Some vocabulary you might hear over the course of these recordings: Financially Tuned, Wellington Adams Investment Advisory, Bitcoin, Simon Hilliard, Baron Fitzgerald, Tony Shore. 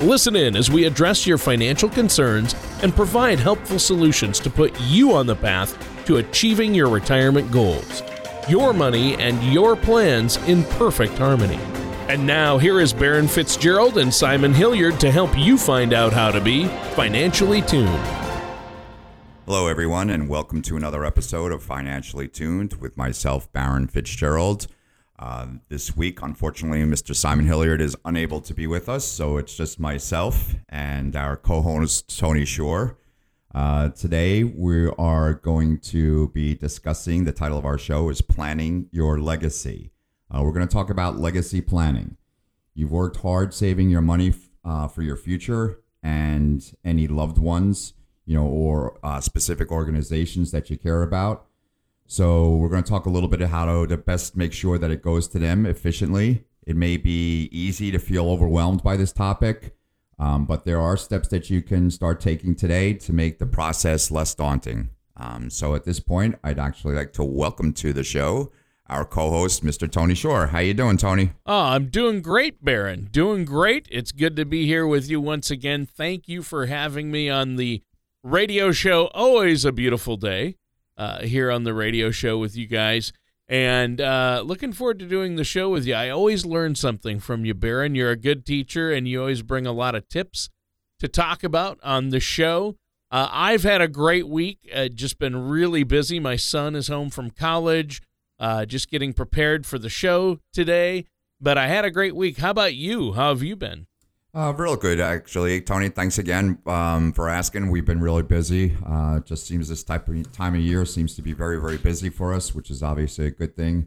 Listen in as we address your financial concerns and provide helpful solutions to put you on the path to achieving your retirement goals. Your money and your plans in perfect harmony. And now here is Baron Fitzgerald and Simon Hilliard to help you find out how to be financially tuned. Hello everyone, and welcome to another episode of Financially Tuned with myself, Baron Fitzgerald. This week, unfortunately, Mr. Simon Hilliard is unable to be with us, so it's just myself and our co-host, Tony Shore. Today, we are going to be discussing, the title of our show is Planning Your Legacy. We're going to talk about legacy planning. You've worked hard saving your money for your future and any loved ones, or specific organizations that you care about. So we're going to talk a little bit of how to best make sure that it goes to them efficiently. It may be easy to feel overwhelmed by this topic, but there are steps that you can start taking today to make the process less daunting. So at this point, I'd actually like to welcome to the show our co-host, Mr. Tony Shore. How you doing, Tony? I'm doing great, Baron. Doing great. It's good to be here with you once again. Thank you for having me on the radio show. Always a beautiful day. Here on the radio show with you guys, and looking forward to doing the show with you. I always learn something from you, Baron. You're a good teacher, and you always bring a lot of tips to talk about on the show. I've had a great week, just been really busy. My son is home from college, just getting prepared for the show today, but I had a great week. How about you? How have you been? Real good, actually. Tony, thanks again for asking. We've been really busy. Just seems this type of time of year seems to be very, very busy for us, which is obviously a good thing.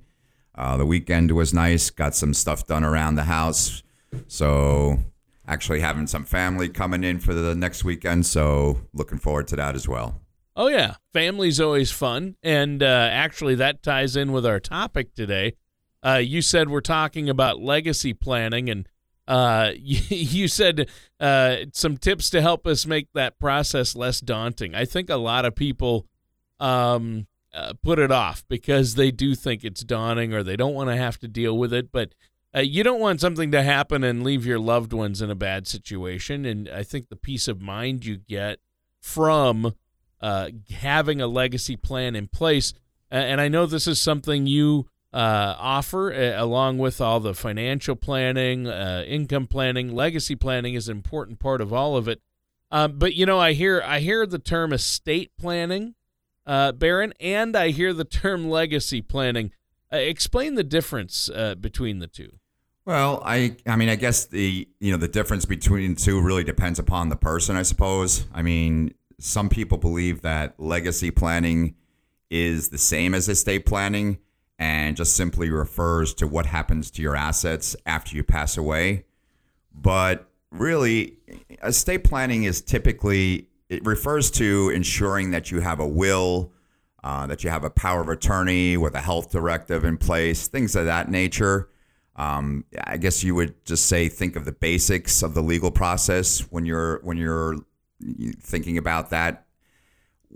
The weekend was nice. Got some stuff done around the house. So actually having some family coming in for the next weekend. So looking forward to that as well. Oh, yeah. Family's always fun. And actually that ties in with our topic today. You said we're talking about legacy planning, and you said some tips to help us make that process less daunting. I think a lot of people put it off because they do think it's daunting or they don't want to have to deal with it. But you don't want something to happen and leave your loved ones in a bad situation. And I think the peace of mind you get from having a legacy plan in place. And I know this is something you offer, along with all the financial planning, income planning, legacy planning is an important part of all of it. But I hear the term estate planning, Baron, and I hear the term legacy planning. Explain the difference between the two. Well, I mean, I guess the difference between the two really depends upon the person, I suppose. I mean, some people believe that legacy planning is the same as estate planning, and just simply refers to what happens to your assets after you pass away. But really, estate planning is typically, it refers to ensuring that you have a will, that you have a power of attorney with a health directive in place, things of that nature. I guess you would just say, think of the basics of the legal process when you're thinking about that.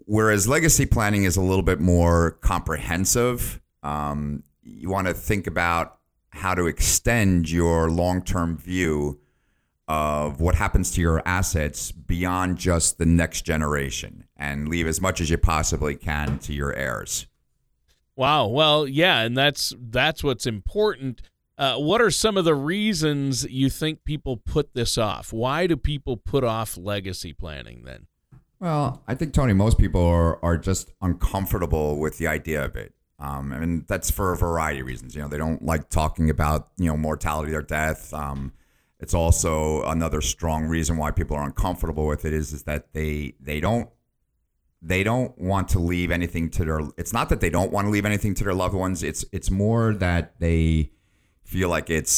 Whereas legacy planning is a little bit more comprehensive. You want to think about how to extend your long-term view of what happens to your assets beyond just the next generation and leave as much as you possibly can to your heirs. Wow. Well, yeah, and that's what's important. What are some of the reasons you think people put this off? Why do people put off legacy planning then? Well, I think, Tony, most people are just uncomfortable with the idea of it. I mean, that's for a variety of reasons. They don't like talking about, mortality or death. It's also another strong reason why people are uncomfortable with it is that they don't want to leave anything to their. It's not that they don't want to leave anything to their loved ones. It's more that they feel like it's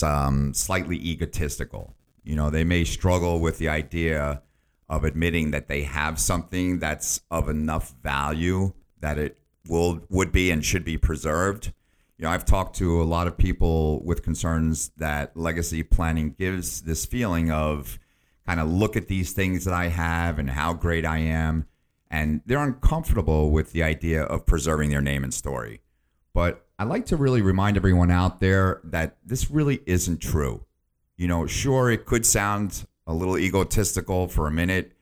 slightly egotistical. They may struggle with the idea of admitting that they have something that's of enough value that it would be and should be preserved. You know, I've talked to a lot of people with concerns that legacy planning gives this feeling of kind of look at these things that I have and how great I am. And they're uncomfortable with the idea of preserving their name and story. But I like to really remind everyone out there that this really isn't true. You know, sure, it could sound a little egotistical for a minute,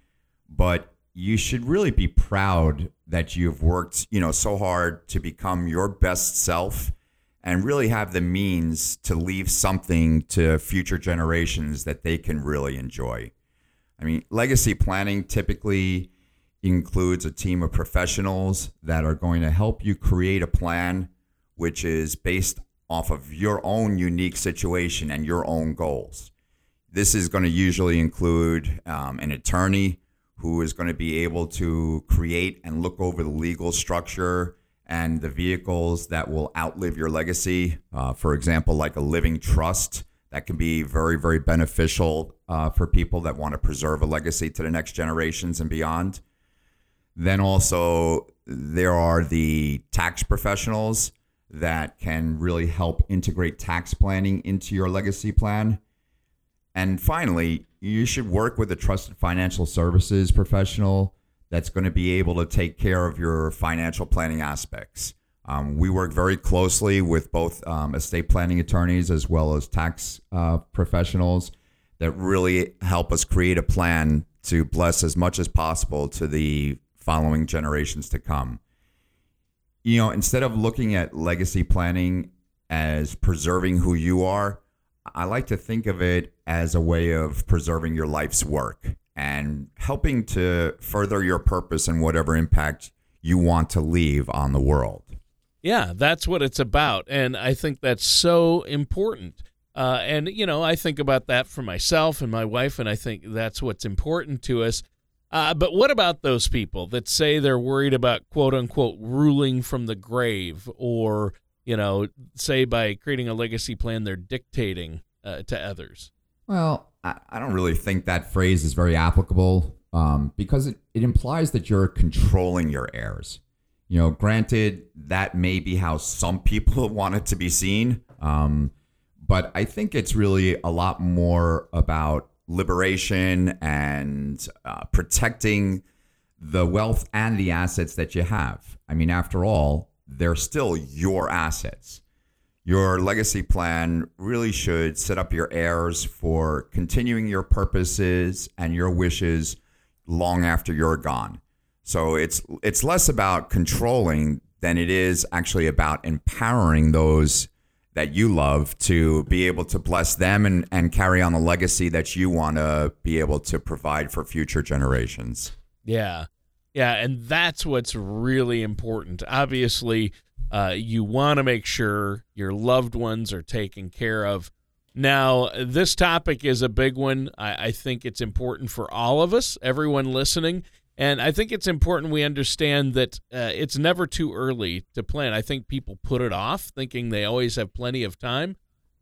but you should really be proud that you've worked, you know, so hard to become your best self and really have the means to leave something to future generations that they can really enjoy. I mean, legacy planning typically includes a team of professionals that are going to help you create a plan which is based off of your own unique situation and your own goals. This is going to usually include an attorney who is going to be able to create and look over the legal structure and the vehicles that will outlive your legacy. For example, like a living trust that can be very, very beneficial for people that want to preserve a legacy to the next generations and beyond. Then also there are the tax professionals that can really help integrate tax planning into your legacy plan. And finally, you should work with a trusted financial services professional that's going to be able to take care of your financial planning aspects. We work very closely with both estate planning attorneys as well as tax professionals that really help us create a plan to bless as much as possible to the following generations to come. You know, instead of looking at legacy planning as preserving who you are, I like to think of it as a way of preserving your life's work and helping to further your purpose and whatever impact you want to leave on the world. Yeah, that's what it's about. And I think that's so important. And, you know, I think about that for myself and my wife, and I think that's what's important to us. But what about those people that say they're worried about, quote unquote, ruling from the grave, or, you know, say by creating a legacy plan, they're dictating to others? Well, I don't really think that phrase is very applicable because it implies that you're controlling your heirs. You know, granted, that may be how some people want it to be seen, but I think it's really a lot more about liberation and protecting the wealth and the assets that you have. I mean, after all, they're still your assets. Your legacy plan really should set up your heirs for continuing your purposes and your wishes long after you're gone. So it's less about controlling than it is actually about empowering those that you love to be able to bless them and carry on the legacy that you want to be able to provide for future generations. Yeah. Yeah, and that's what's really important. Obviously, you want to make sure your loved ones are taken care of. Now, this topic is a big one. I think it's important for all of us, everyone listening. And I think it's important we understand that it's never too early to plan. I think people put it off thinking they always have plenty of time,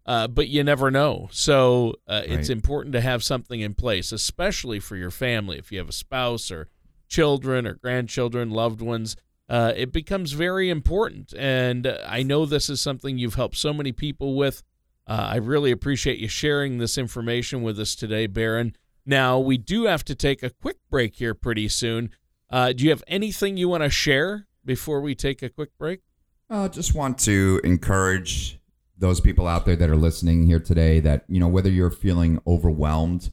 but you never know. So Right. It's important to have something in place, especially for your family. If you have a spouse or children or grandchildren, loved ones, it becomes very important. And I know this is something you've helped so many people with. I really appreciate you sharing this information with us today, Baron. Now, we do have to take a quick break here pretty soon. Do you have anything you want to share before we take a quick break? I just want to encourage those people out there that are listening here today that, you know, whether you're feeling overwhelmed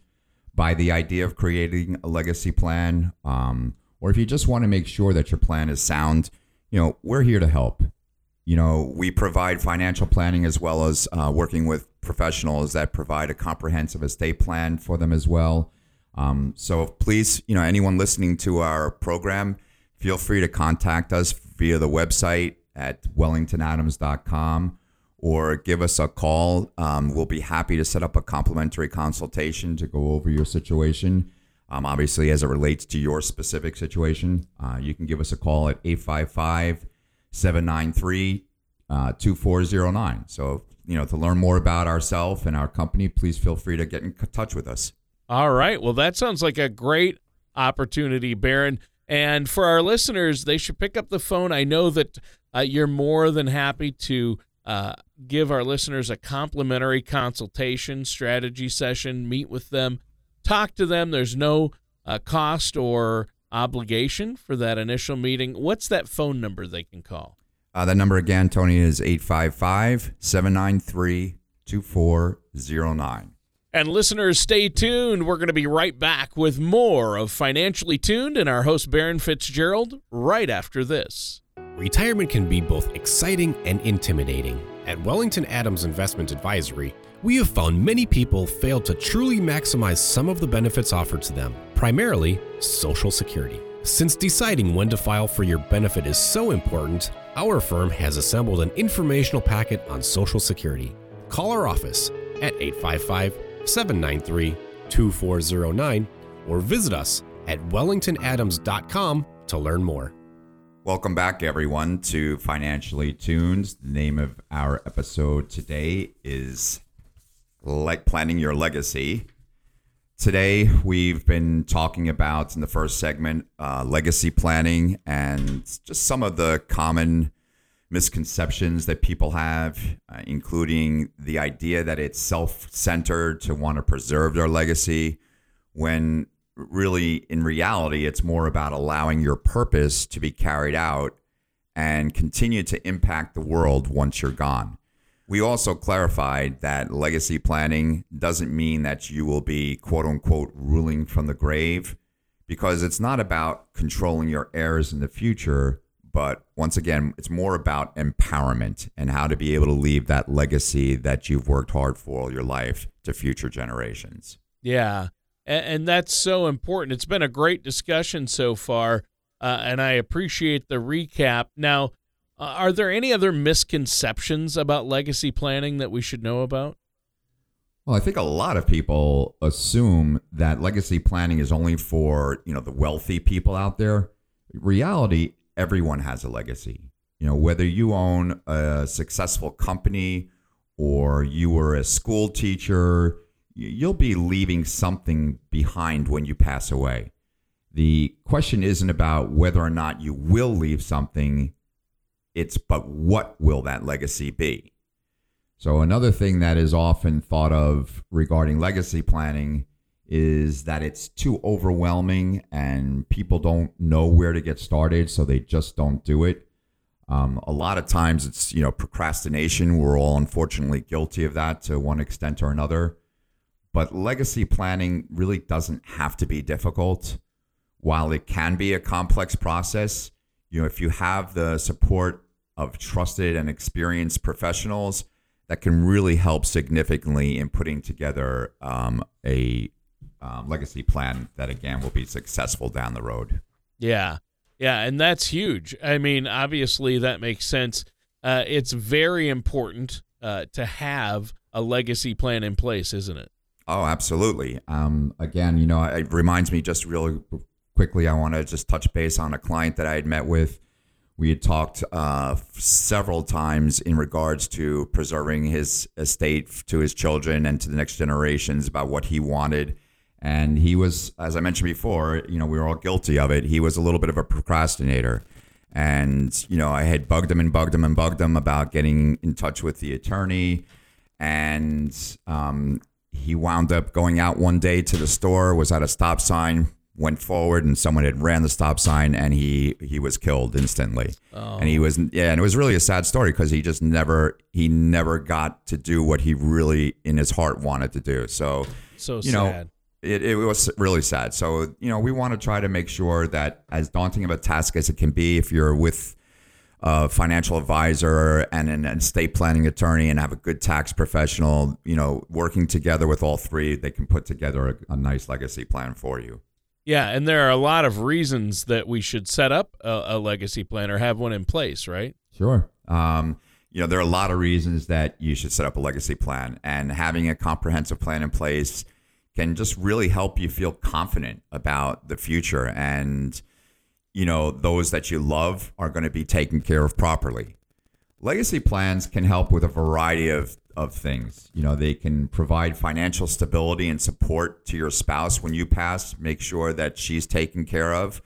by the idea of creating a legacy plan, or if you just want to make sure that your plan is sound, you know, we're here to help. You know, we provide financial planning as well as working with professionals that provide a comprehensive estate plan for them as well. So please, you know, anyone listening to our program, feel free to contact us via the website at wellingtonadams.com. Or give us a call. We'll be happy to set up a complimentary consultation to go over your situation. Obviously, as it relates to your specific situation, you can give us a call at 855-793-2409. So, you know, to learn more about ourselves and our company, please feel free to get in touch with us. All right. Well, that sounds like a great opportunity, Baron. And for our listeners, they should pick up the phone. I know that you're more than happy to give our listeners a complimentary consultation, strategy session, meet with them, talk to them. There's no cost or obligation for that initial meeting. What's that phone number they can call? That number again, Tony, is 855-793-2409. And listeners, stay tuned. We're going to be right back with more of Financially Tuned and our host, Baron Fitzgerald, right after this. Retirement can be both exciting and intimidating. At Wellington Adams Investment Advisory, we have found many people fail to truly maximize some of the benefits offered to them, primarily Social Security. Since deciding when to file for your benefit is so important, our firm has assembled an informational packet on Social Security. Call our office at 855-793-2409 or visit us at wellingtonadams.com to learn more. Welcome back, everyone, to Financially Tuned. The name of our episode today is like Planning Your Legacy. Today, we've been talking about, in the first segment, legacy planning and just some of the common misconceptions that people have, including the idea that it's self-centered to want to preserve their legacy, when really, in reality, it's more about allowing your purpose to be carried out and continue to impact the world once you're gone. We also clarified that legacy planning doesn't mean that you will be, quote unquote, ruling from the grave, because it's not about controlling your heirs in the future. But once again, it's more about empowerment and how to be able to leave that legacy that you've worked hard for all your life to future generations. Yeah. And that's so important. It's been a great discussion so far, and I appreciate the recap. Now, are there any other misconceptions about legacy planning that we should know about? Well, I think a lot of people assume that legacy planning is only for, the wealthy people out there. In reality, everyone has a legacy. Whether you own a successful company or you were a school teacher, you'll be leaving something behind when you pass away. The question isn't about whether or not you will leave something. It's but what will that legacy be? So another thing that is often thought of regarding legacy planning is that it's too overwhelming and people don't know where to get started, so they just don't do it. A lot of times it's, procrastination. We're all unfortunately guilty of that to one extent or another. But legacy planning really doesn't have to be difficult. While it can be a complex process, if you have the support of trusted and experienced professionals, that can really help significantly in putting together a legacy plan that, again, will be successful down the road. Yeah. Yeah. And that's huge. I mean, obviously, that makes sense. It's very important to have a legacy plan in place, isn't it? Oh, absolutely. Again, it reminds me just really quickly, I want to just touch base on a client that I had met with. We had talked several times in regards to preserving his estate to his children and to the next generations about what he wanted. And he was, as I mentioned before, we were all guilty of it. He was a little bit of a procrastinator. And, I had bugged him about getting in touch with the attorney. And, he wound up going out one day to the store, was at a stop sign, went forward, and someone had ran the stop sign, and he was killed instantly. Oh. And it was really a sad story because he never got to do what he really in his heart wanted to do. So sad. It was really sad. So, we want to try to make sure that as daunting of a task as it can be, if you're with a financial advisor and an estate planning attorney and have a good tax professional, working together with all three, they can put together a nice legacy plan for you. Yeah. And there are a lot of reasons that we should set up a legacy plan or have one in place, right? Sure. There are a lot of reasons that you should set up a legacy plan, and having a comprehensive plan in place can just really help you feel confident about the future, and those that you love are going to be taken care of properly. Legacy plans can help with a variety of things. You know, they can provide financial stability and support to your spouse when you pass. Make sure that she's taken care of,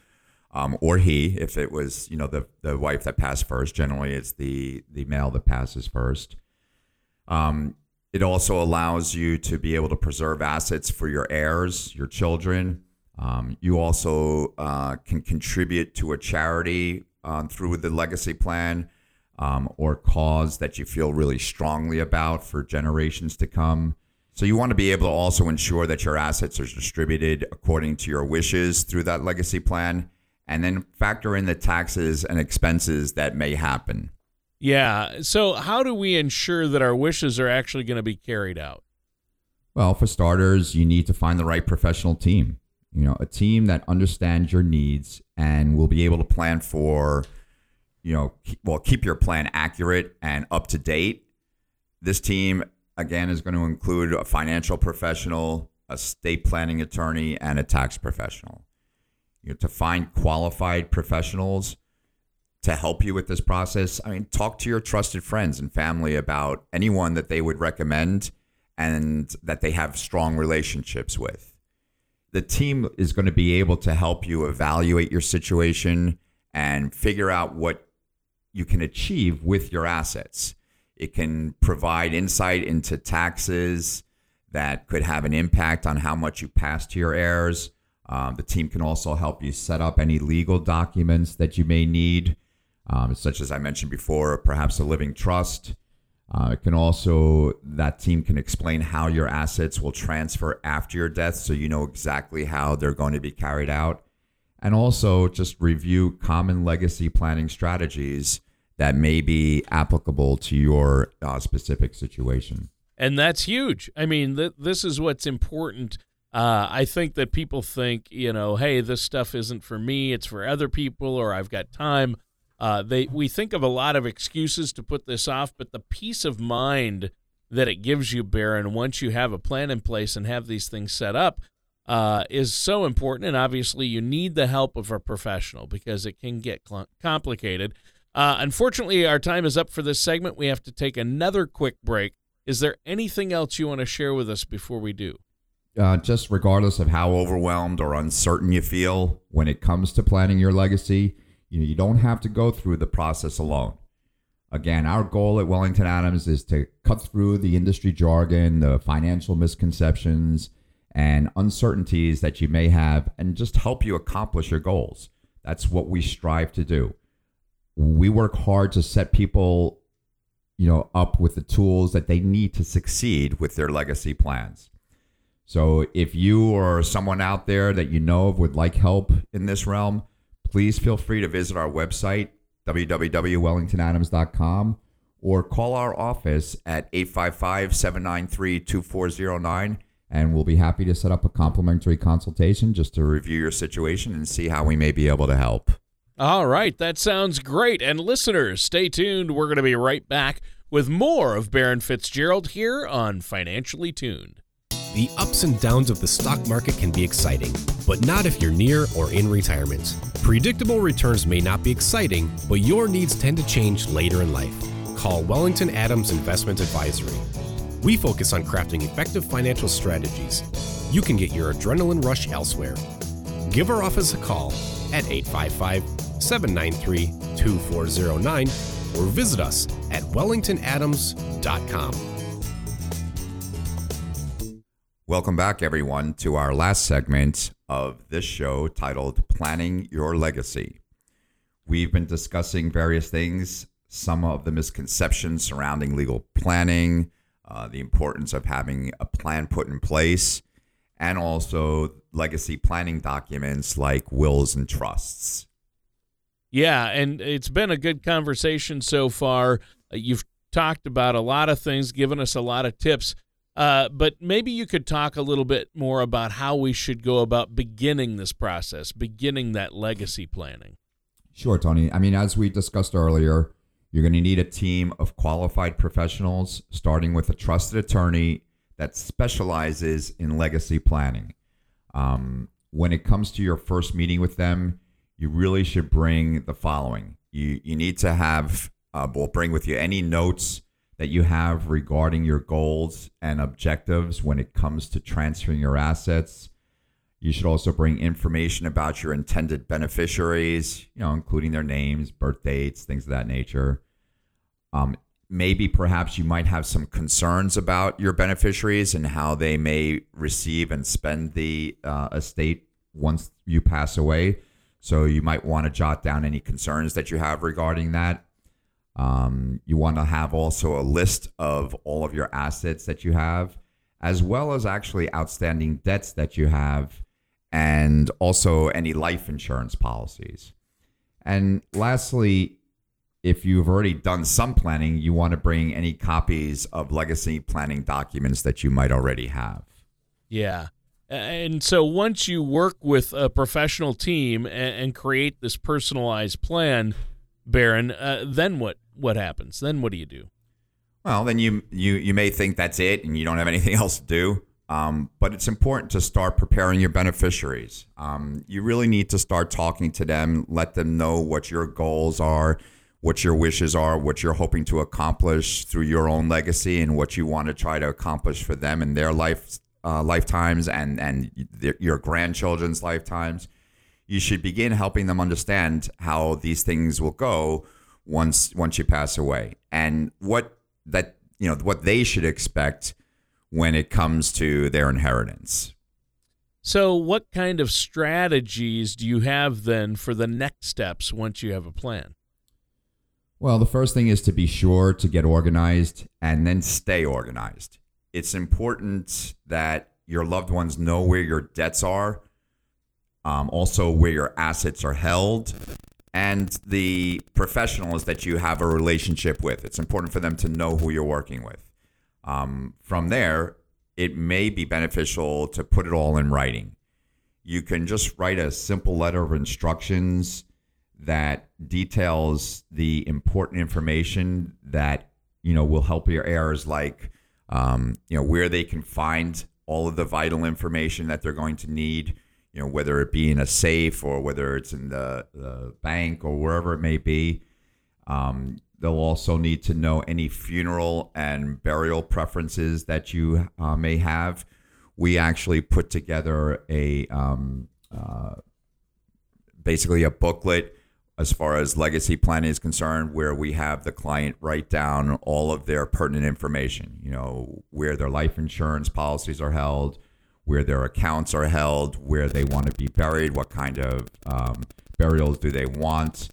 or he, if it was, you know, the wife that passed first. Generally, it's the male that passes first. It also allows you to be able to preserve assets for your heirs, your children. You also can contribute to a charity through the legacy plan. Or cause that you feel really strongly about for generations to come. So you want to be able to also ensure that your assets are distributed according to your wishes through that legacy plan, and then factor in the taxes and expenses that may happen. Yeah. So how do we ensure that our wishes are actually going to be carried out? Well, for starters, you need to find the right professional team, you know, a team that understands your needs and will be able to plan for, you know, keep your plan accurate and up to date. This team, again, is going to include a financial professional, a estate planning attorney, and a tax professional. You know, to find qualified professionals to help you with this process. I mean, talk to your trusted friends and family about anyone that they would recommend and that they have strong relationships with. The team is going to be able to help you evaluate your situation and figure out what you can achieve with your assets. It can provide insight into taxes that could have an impact on how much you pass to your heirs. The team can also help you set up any legal documents that you may need, such as I mentioned before, perhaps a living trust. It can also, that team can explain how your assets will transfer after your death, so you know exactly how they're going to be carried out. And also just review common legacy planning strategies that may be applicable to your specific situation. And that's huge. I mean, this is what's important. I think that people think, you know, hey, this stuff isn't for me, it's for other people, or I've got time. We think of a lot of excuses to put this off, but the peace of mind that it gives you, Baron, once you have a plan in place and have these things set up, is so important, and obviously you need the help of a professional because it can get complicated. Unfortunately, our time is up for this segment. We have to take another quick break. Is there anything else you want to share with us before we do? Just regardless of how overwhelmed or uncertain you feel when it comes to planning your legacy, you don't have to go through the process alone. Again, our goal at Wellington Adams is to cut through the industry jargon, the financial misconceptions, and uncertainties that you may have, and just help you accomplish your goals. That's what we strive to do. We work hard to set people, up with the tools that they need to succeed with their legacy plans. So if you or someone out there that you know of would like help in this realm, please feel free to visit our website, www.wellingtonadams.com, or call our office at 855-793-2409. And we'll be happy to set up a complimentary consultation just to review your situation and see how we may be able to help. All right. That sounds great. And listeners, stay tuned. We're going to be right back with more of Baron Fitzgerald here on Financially Tuned. The ups and downs of the stock market can be exciting, but not if you're near or in retirement. Predictable returns may not be exciting, but your needs tend to change later in life. Call Wellington Adams Investment Advisory. We focus on crafting effective financial strategies. You can get your adrenaline rush elsewhere. Give our office a call at 855-793-2409 or visit us at wellingtonadams.com. Welcome back, everyone, to our last segment of this show titled Planning Your Legacy. We've been discussing various things, some of the misconceptions surrounding legal planning, the importance of having a plan put in place, and also legacy planning documents like wills and trusts. Yeah, and it's been a good conversation so far. You've talked about a lot of things, given us a lot of tips, but maybe you could talk a little bit more about how we should go about beginning this process, beginning that legacy planning. Sure, Tony. I mean, as we discussed earlier, you're going to need a team of qualified professionals, starting with a trusted attorney that specializes in legacy planning. When it comes to your first meeting with them, you really should bring the following. You need to have We'll bring with you any notes that you have regarding your goals and objectives when it comes to transferring your assets. You should also bring information about your intended beneficiaries, you know, including their names, birth dates, things of that nature. Maybe perhaps you might have some concerns about your beneficiaries and how they may receive and spend the estate once you pass away. So you might want to jot down any concerns that you have regarding that. You want to have also a list of all of your assets that you have, as well as actually outstanding debts that you have, and also any life insurance policies. And lastly, if you've already done some planning, you want to bring any copies of legacy planning documents that you might already have. Yeah. And so once you work with a professional team and create this personalized plan, Baron, then what happens? Then what do you do? Well, then you may think that's it and you don't have anything else to do. But it's important to start preparing your beneficiaries. You really need to start talking to them, let them know what your goals are, what your wishes are, what you're hoping to accomplish through your own legacy, and what you want to try to accomplish for them in their lifetimes and your grandchildren's lifetimes. You should begin helping them understand how these things will go once you pass away, and what they should expect when it comes to their inheritance. So what kind of strategies do you have then for the next steps once you have a plan? Well, the first thing is to be sure to get organized and then stay organized. It's important that your loved ones know where your debts are, also where your assets are held, and the professionals that you have a relationship with. It's important for them to know who you're working with. From there, it may be beneficial to put it all in writing. You can just write a simple letter of instructions that details the important information that, you know, will help your heirs, like, where they can find all of the vital information that they're going to need, you know, whether it be in a safe or whether it's in the bank or wherever it may be. They'll also need to know any funeral and burial preferences that you may have. We actually put together basically a booklet as far as legacy planning is concerned, where we have the client write down all of their pertinent information, you know, where their life insurance policies are held, where their accounts are held, where they want to be buried, what kind of burials do they want,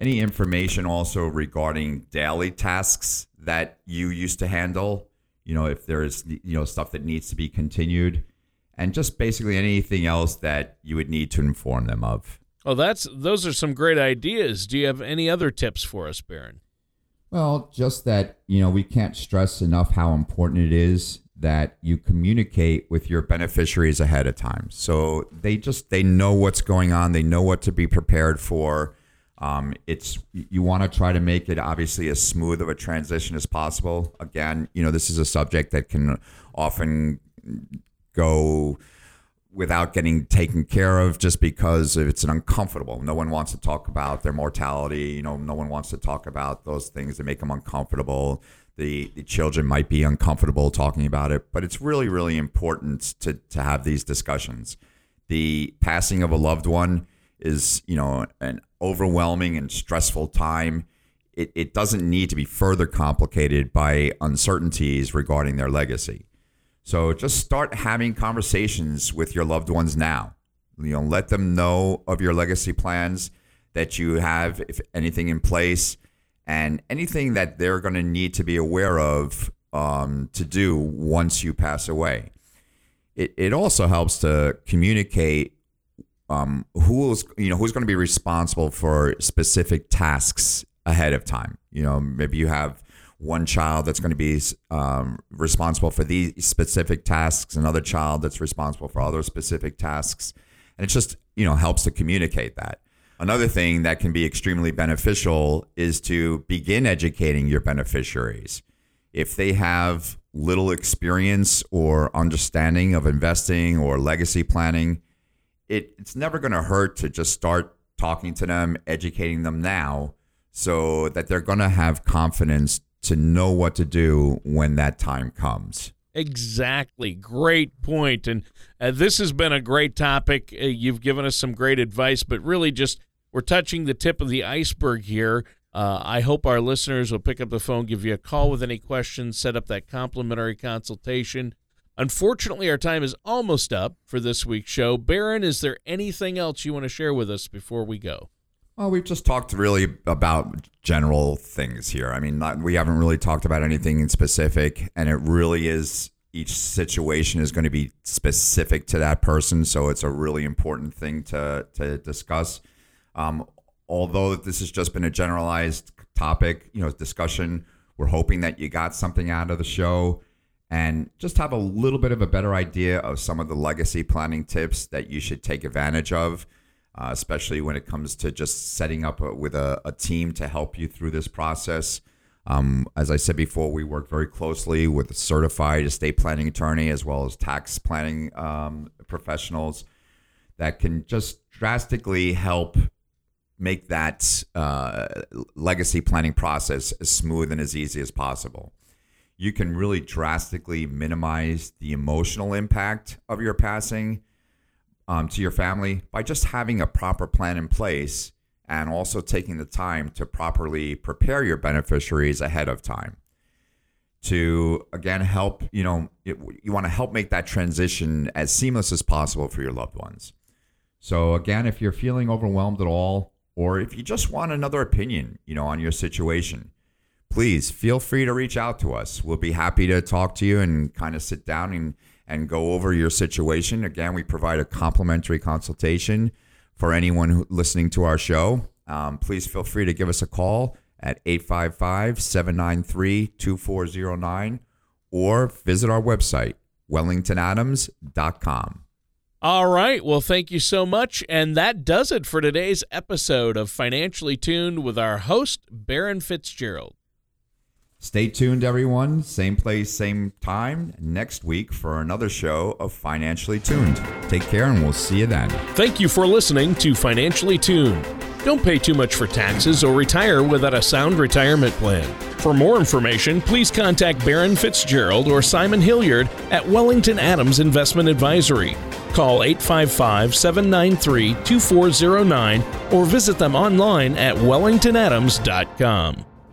any information also regarding daily tasks that you used to handle, you know, if there is, you know, stuff that needs to be continued, and just basically anything else that you would need to inform them of. Oh, those are some great ideas. Do you have any other tips for us, Baron? Well, just that, you know, we can't stress enough how important it is that you communicate with your beneficiaries ahead of time. So they know what's going on. They know what to be prepared for. You want to try to make it obviously as smooth of a transition as possible. Again, you know, this is a subject that can often go without getting taken care of, just because it's an uncomfortable. No one wants to talk about their mortality. You know, no one wants to talk about those things that make them uncomfortable. The children might be uncomfortable talking about it, but it's really, really important to have these discussions. The passing of a loved one is, you know, an overwhelming and stressful time. It doesn't need to be further complicated by uncertainties regarding their legacy. So just start having conversations with your loved ones now. You know, let them know of your legacy plans that you have, if anything in place, and anything that they're going to need to be aware of to do once you pass away. It also helps to communicate who's going to be responsible for specific tasks ahead of time. You know, maybe you have one child that's going to be responsible for these specific tasks, another child that's responsible for other specific tasks. And it just, you know, helps to communicate that. Another thing that can be extremely beneficial is to begin educating your beneficiaries. If they have little experience or understanding of investing or legacy planning, it's never going to hurt to just start talking to them, educating them now, so that they're going to have confidence to know what to do when that time comes. Exactly. Great point. And this has been a great topic. You've given us some great advice, but really just we're touching the tip of the iceberg here. I hope our listeners will pick up the phone, give you a call with any questions, set up that complimentary consultation. Unfortunately, our time is almost up for this week's show. Baron, is there anything else you want to share with us before we go? Well, we've just talked really about general things here. I mean, we haven't really talked about anything in specific, and it really is each situation is going to be specific to that person. So it's a really important thing to discuss. Although this has just been a generalized topic, discussion, we're hoping that you got something out of the show and just have a little bit of a better idea of some of the legacy planning tips that you should take advantage of, especially when it comes to just setting up with a team to help you through this process. As I said before, we work very closely with a certified estate planning attorney as well as tax planning professionals that can just drastically help make that legacy planning process as smooth and as easy as possible. You can really drastically minimize the emotional impact of your passing to your family by just having a proper plan in place and also taking the time to properly prepare your beneficiaries ahead of time. To, again, help, you want to help make that transition as seamless as possible for your loved ones. So, again, if you're feeling overwhelmed at all, or if you just want another opinion, on your situation, please feel free to reach out to us. We'll be happy to talk to you and kind of sit down and go over your situation. Again, we provide a complimentary consultation for anyone listening to our show. Please feel free to give us a call at 855-793-2409 or visit our website, wellingtonadams.com. All right. Well, thank you so much. And that does it for today's episode of Financially Tuned with our host, Baron Fitzgerald. Stay tuned, everyone. Same place, same time next week for another show of Financially Tuned. Take care, and we'll see you then. Thank you for listening to Financially Tuned. Don't pay too much for taxes or retire without a sound retirement plan. For more information, please contact Baron Fitzgerald or Simon Hilliard at Wellington Adams Investment Advisory. Call 855-793-2409 or visit them online at wellingtonadams.com.